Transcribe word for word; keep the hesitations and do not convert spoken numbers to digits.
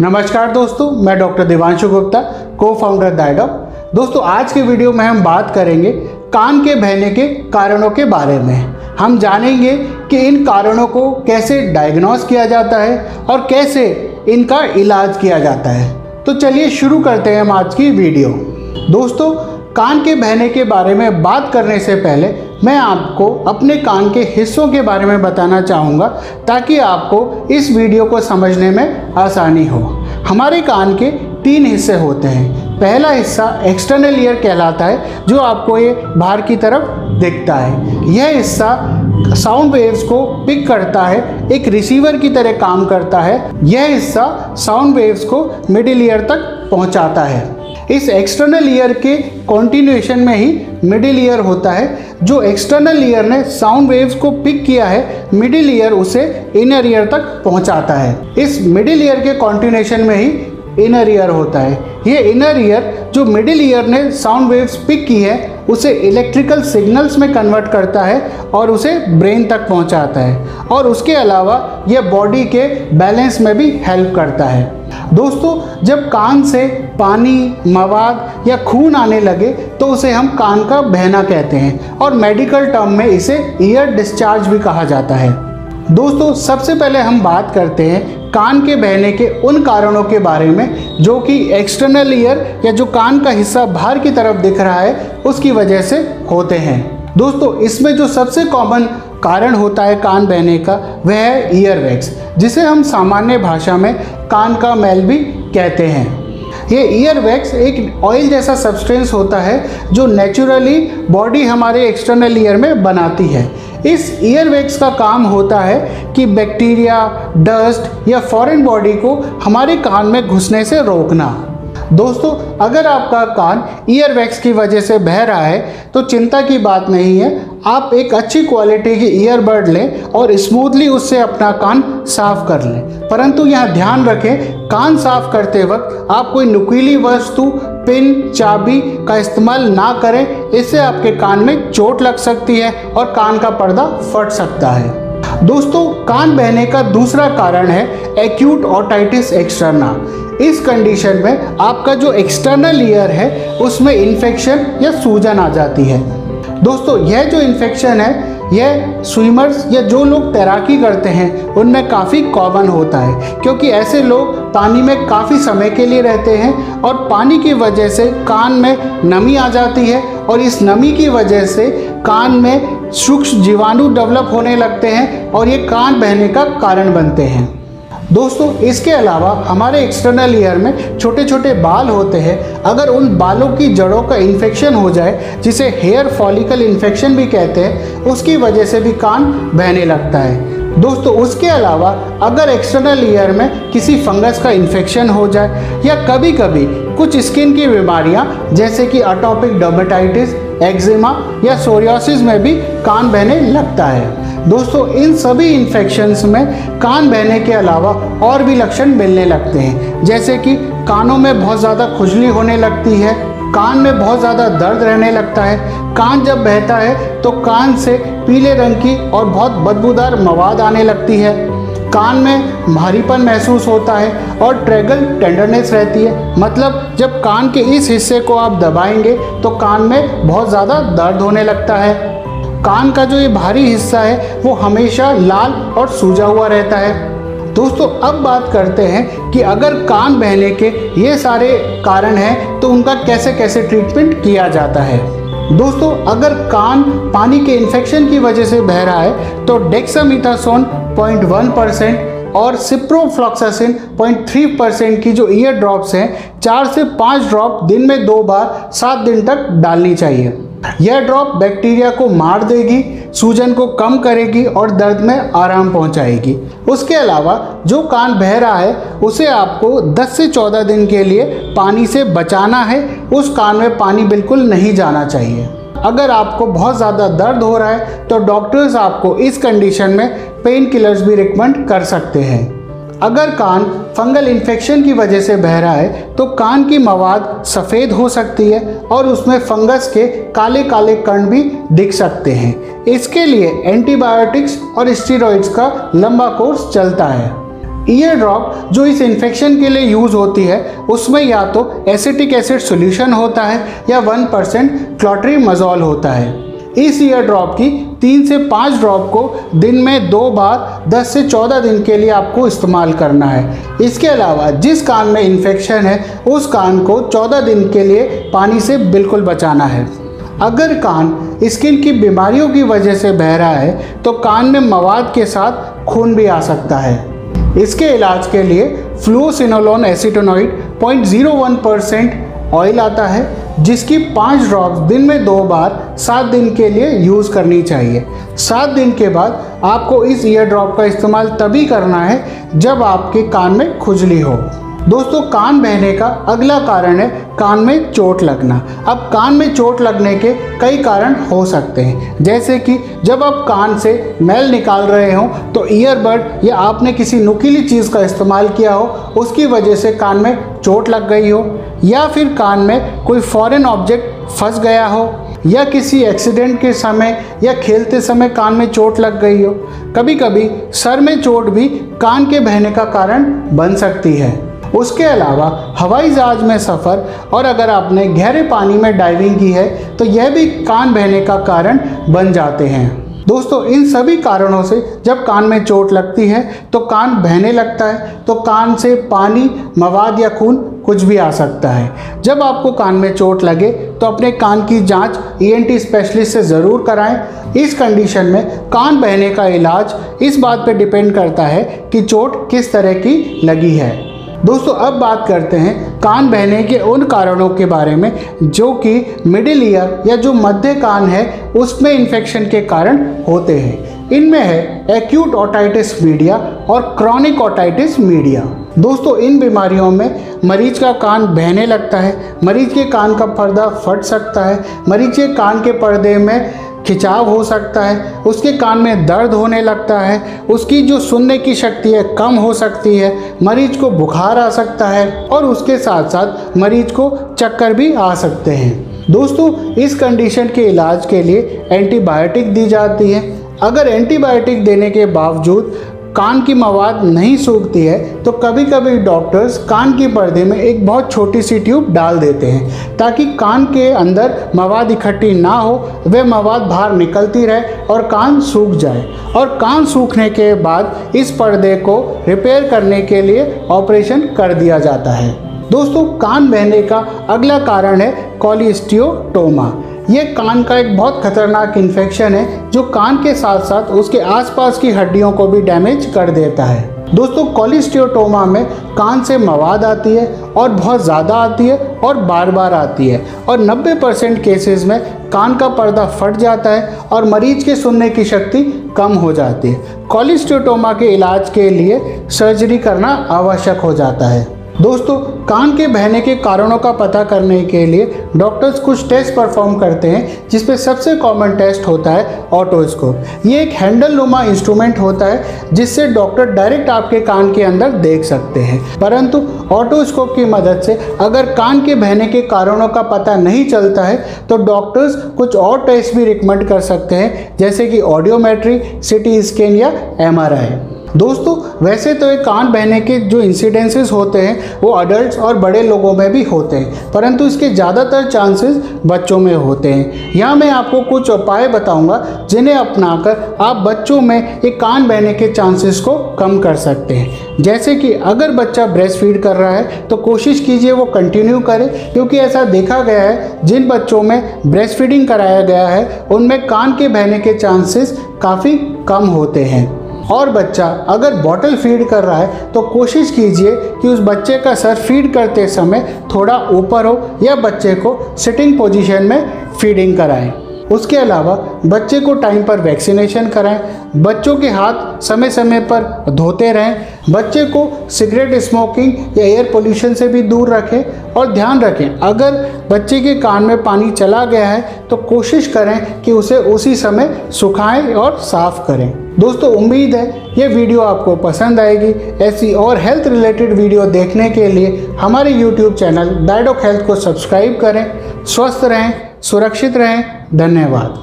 नमस्कार दोस्तों, मैं डॉक्टर दिवांशु गुप्ता, को फाउंडर दायडॉक। दोस्तों, आज के वीडियो में हम बात करेंगे कान के बहने के कारणों के बारे में। हम जानेंगे कि इन कारणों को कैसे डायग्नोस किया जाता है और कैसे इनका इलाज किया जाता है। तो चलिए शुरू करते हैं हम आज की वीडियो। दोस्तों, कान के बहने के बारे में बात करने से पहले मैं आपको अपने कान के हिस्सों के बारे में बताना चाहूँगा ताकि आपको इस वीडियो को समझने में आसानी हो। हमारे कान के तीन हिस्से होते हैं। पहला हिस्सा एक्सटर्नल ईयर कहलाता है, जो आपको ये बाहर की तरफ दिखता है। यह हिस्सा साउंड वेव्स को पिक करता है, एक रिसीवर की तरह काम करता है। यह हिस्सा साउंड वेव्स को मिडिल ईयर तक पहुँचाता है। इस एक्सटर्नल ईयर के कॉन्टिन्यूएशन में ही मिडिल ईयर होता है। जो एक्सटर्नल ईयर ने साउंड वेव्स को पिक किया है, मिडिल ईयर उसे इनर ईयर तक पहुंचाता है। इस मिडिल ईयर के कॉन्टिन्यूएशन में ही इनर ईयर होता है। ये इनर ईयर जो मिडिल ईयर ने साउंड वेव्स पिक की है उसे इलेक्ट्रिकल सिग्नल्स में कन्वर्ट करता है और उसे ब्रेन तक पहुंचाता है, और उसके अलावा यह बॉडी के बैलेंस में भी हेल्प करता है। दोस्तों, जब कान से पानी, मवाद या खून आने लगे तो उसे हम कान का बहना कहते हैं, और मेडिकल टर्म में इसे ईयर डिस्चार्ज भी कहा जाता है। दोस्तों, सबसे पहले हम बात करते हैं कान के बहने के उन कारणों के बारे में जो कि एक्सटर्नल ईयर या जो कान का हिस्सा बाहर की तरफ दिख रहा है उसकी वजह से होते हैं। दोस्तों, इसमें जो सबसे कॉमन कारण होता है कान बहने का वह है ईयरवैक्स, जिसे हम सामान्य भाषा में कान का मैल भी कहते हैं। ये ईयरवैक्स एक ऑयल जैसा सब्सटेंस होता है जो नेचुरली बॉडी हमारे एक्सटर्नल ईयर में बनाती है। इस ईयरवैक्स का काम होता है कि बैक्टीरिया, डस्ट या फॉरेन बॉडी को हमारे कान में घुसने से रोकना। दोस्तों, अगर आपका कान ईयरवैक्स की वजह से बह रहा है तो चिंता की बात नहीं है। आप एक अच्छी क्वालिटी की ईयरबड लें और स्मूथली उससे अपना कान साफ कर लें। परंतु यहाँ ध्यान रखें, कान साफ करते वक्त आप कोई नुकीली वस्तु, पिन, चाबी का इस्तेमाल ना करें। इससे आपके कान में चोट लग सकती है और कान का पर्दा फट सकता है। दोस्तों, कान बहने का दूसरा कारण है एक्यूट ओटाइटिस एक्सटर्ना। इस कंडीशन में आपका जो एक्सटर्नल ईयर है उसमें इन्फेक्शन या सूजन आ जाती है। दोस्तों, यह जो इन्फेक्शन है यह स्विमर्स या जो लोग तैराकी करते हैं उनमें काफ़ी कॉमन होता है, क्योंकि ऐसे लोग पानी में काफ़ी समय के लिए रहते हैं और पानी की वजह से कान में नमी आ जाती है, और इस नमी की वजह से कान में सूक्ष्म जीवाणु डेवलप होने लगते हैं और ये कान बहने का कारण बनते हैं। दोस्तों, इसके अलावा हमारे एक्सटर्नल ईयर में छोटे छोटे बाल होते हैं। अगर उन बालों की जड़ों का इन्फेक्शन हो जाए, जिसे हेयर फॉलिकल इन्फेक्शन भी कहते हैं, उसकी वजह से भी कान बहने लगता है। दोस्तों, उसके अलावा अगर एक्सटर्नल ईयर में किसी फंगस का इन्फेक्शन हो जाए, या कभी कभी कुछ स्किन की बीमारियां जैसे कि अटोपिक डर्मेटाइटिस, एक्जिमा या सोरियासिस में भी कान बहने लगता है। दोस्तों, इन सभी इन्फेक्शंस में कान बहने के अलावा और भी लक्षण मिलने लगते हैं, जैसे कि कानों में बहुत ज़्यादा खुजली होने लगती है, कान में बहुत ज़्यादा दर्द रहने लगता है, कान जब बहता है तो कान से पीले रंग की और बहुत बदबूदार मवाद आने लगती है, कान में भारीपन महसूस होता है और ट्रैगल टेंडरनेस रहती है। मतलब जब कान के इस हिस्से को आप दबाएंगे तो कान में बहुत ज़्यादा दर्द होने लगता है। कान का जो ये भारी हिस्सा है वो हमेशा लाल और सूजा हुआ रहता है। दोस्तों, अब बात करते हैं कि अगर कान बहने के ये सारे कारण हैं तो उनका कैसे कैसे ट्रीटमेंट किया जाता है। दोस्तों, अगर कान पानी के इन्फेक्शन की वजह से बह रहा है तो dexamethasone zero point one percent और ciprofloxacin zero point three percent की जो ईयर ड्रॉप्स हैं, चार से पाँच ड्रॉप दिन में दो बार सात दिन तक डालनी चाहिए। यह ड्रॉप बैक्टीरिया को मार देगी, सूजन को कम करेगी और दर्द में आराम पहुंचाएगी। उसके अलावा जो कान बह रहा है उसे आपको दस से चौदह दिन के लिए पानी से बचाना है। उस कान में पानी बिल्कुल नहीं जाना चाहिए। अगर आपको बहुत ज़्यादा दर्द हो रहा है तो डॉक्टर्स आपको इस कंडीशन में पेन किलर्स भी रिकमेंड कर सकते हैं। अगर कान फंगल इन्फेक्शन की वजह से बह रहा है तो कान की मवाद सफ़ेद हो सकती है और उसमें फंगस के काले काले कण भी दिख सकते हैं। इसके लिए एंटीबायोटिक्स और स्टीरॉइड्स का लंबा कोर्स चलता है। ईयर ड्रॉप जो इस इन्फेक्शन के लिए यूज़ होती है उसमें या तो एसिटिक एसिड सॉल्यूशन होता है या वन परसेंट क्लॉट्रीमाज़ोल होता है। इस ईयर ड्रॉप की तीन से पाँच ड्रॉप को दिन में दो बार दस से चौदह दिन के लिए आपको इस्तेमाल करना है। इसके अलावा जिस कान में इन्फेक्शन है उस कान को चौदह दिन के लिए पानी से बिल्कुल बचाना है। अगर कान स्किन की बीमारियों की वजह से बह रहा है तो कान में मवाद के साथ खून भी आ सकता है। इसके इलाज के लिए fluocinolone acetonide point zero one percent oil आता है जिसकी पाँच ड्रॉप्स दिन में दो बार सात दिन के लिए यूज़ करनी चाहिए। सात दिन के बाद आपको इस ईयर ड्रॉप का इस्तेमाल तभी करना है जब आपके कान में खुजली हो। दोस्तों, कान बहने का अगला कारण है कान में चोट लगना। अब कान में चोट लगने के कई कारण हो सकते हैं, जैसे कि जब आप कान से मैल निकाल रहे हो तो ईयरबड या आपने किसी नुकीली चीज़ का इस्तेमाल किया हो उसकी वजह से कान में चोट लग गई हो, या फिर कान में कोई फॉरेन ऑब्जेक्ट फंस गया हो, या किसी एक्सीडेंट के समय या खेलते समय कान में चोट लग गई हो। कभी कभी सर में चोट भी कान के बहने का कारण बन सकती है। उसके अलावा हवाई जहाज में सफ़र और अगर आपने गहरे पानी में डाइविंग की है तो यह भी कान बहने का कारण बन जाते हैं। दोस्तों, इन सभी कारणों से जब कान में चोट लगती है तो कान बहने लगता है, तो कान से पानी, मवाद या खून कुछ भी आ सकता है। जब आपको कान में चोट लगे तो अपने कान की जांच ई एन टी स्पेशलिस्ट से ज़रूर कराएं। इस कंडीशन में कान बहने का इलाज इस बात पर डिपेंड करता है कि चोट किस तरह की लगी है। दोस्तों, अब बात करते हैं कान बहने के उन कारणों के बारे में जो कि मिडिल ईयर या जो मध्य कान है उसमें इन्फेक्शन के कारण होते हैं। इनमें है एक्यूट ओटाइटिस मीडिया और क्रॉनिक ओटाइटिस मीडिया। दोस्तों, इन बीमारियों में मरीज का कान बहने लगता है, मरीज के कान का पर्दा फट सकता है, मरीज के कान के पर्दे में खिंचाव हो सकता है, उसके कान में दर्द होने लगता है, उसकी जो सुनने की शक्ति है कम हो सकती है, मरीज को बुखार आ सकता है और उसके साथ साथ मरीज को चक्कर भी आ सकते हैं। दोस्तों, इस कंडीशन के इलाज के लिए एंटीबायोटिक दी जाती है। अगर एंटीबायोटिक देने के बावजूद कान की मवाद नहीं सूखती है तो कभी कभी डॉक्टर्स कान के पर्दे में एक बहुत छोटी सी ट्यूब डाल देते हैं ताकि कान के अंदर मवाद इकट्ठी ना हो, वे मवाद बाहर निकलती रहे और कान सूख जाए। और कान सूखने के बाद इस पर्दे को रिपेयर करने के लिए ऑपरेशन कर दिया जाता है। दोस्तों, कान बहने का अगला कारण है कोलिस्टियोटोमा। ये कान का एक बहुत खतरनाक इन्फेक्शन है जो कान के साथ साथ उसके आसपास की हड्डियों को भी डैमेज कर देता है। दोस्तों, कोलिस्टियोटोमा में कान से मवाद आती है और बहुत ज़्यादा आती है और बार बार आती है और नब्बे परसेंट केसेस में कान का पर्दा फट जाता है और मरीज के सुनने की शक्ति कम हो जाती है। कोलिस्टियोटोमा के इलाज के लिए सर्जरी करना आवश्यक हो जाता है। दोस्तों, कान के बहने के कारणों का पता करने के लिए डॉक्टर्स कुछ टेस्ट परफॉर्म करते हैं जिसमें सबसे कॉमन टेस्ट होता है ऑटोस्कोप। ये एक हैंडल नुमा इंस्ट्रूमेंट होता है जिससे डॉक्टर डायरेक्ट आपके कान के अंदर देख सकते हैं, परंतु ऑटोस्कोप की मदद से अगर कान के बहने के कारणों का पता नहीं चलता है तो डॉक्टर्स कुछ और टेस्ट भी रिकमेंड कर सकते हैं, जैसे कि ऑडियोमेट्री, सिटी स्कैन या एम आर आई। दोस्तों, वैसे तो ये कान बहने के जो इंसिडेंसेस होते हैं वो अडल्ट्स और बड़े लोगों में भी होते हैं, परंतु इसके ज़्यादातर चांसेस बच्चों में होते हैं। यहाँ मैं आपको कुछ उपाय बताऊँगा जिन्हें अपनाकर आप बच्चों में ये कान बहने के चांसेस को कम कर सकते हैं। जैसे कि अगर बच्चा ब्रेस्ट फीड कर रहा है तो कोशिश कीजिए वो कंटिन्यू करे, क्योंकि ऐसा देखा गया है जिन बच्चों में ब्रेस्ट फीडिंग कराया गया है उनमें कान के बहने के चांसेस काफ़ी कम होते हैं। और बच्चा अगर बॉटल फीड कर रहा है तो कोशिश कीजिए कि उस बच्चे का सर फीड करते समय थोड़ा ऊपर हो या बच्चे को सिटिंग पोजीशन में फीडिंग कराएं। उसके अलावा बच्चे को टाइम पर वैक्सीनेशन कराएं, बच्चों के हाथ समय समय पर धोते रहें, बच्चे को सिगरेट स्मोकिंग या एयर पोल्यूशन से भी दूर रखें और ध्यान रखें अगर बच्चे के कान में पानी चला गया है तो कोशिश करें कि उसे उसी समय सुखाएं और साफ़ करें। दोस्तों, उम्मीद है ये वीडियो आपको पसंद आएगी। ऐसी और हेल्थ रिलेटेड वीडियो देखने के लिए हमारे यूट्यूब चैनल दायडॉक हेल्थ को सब्सक्राइब करें। स्वस्थ रहें, सुरक्षित रहें। धन्यवाद।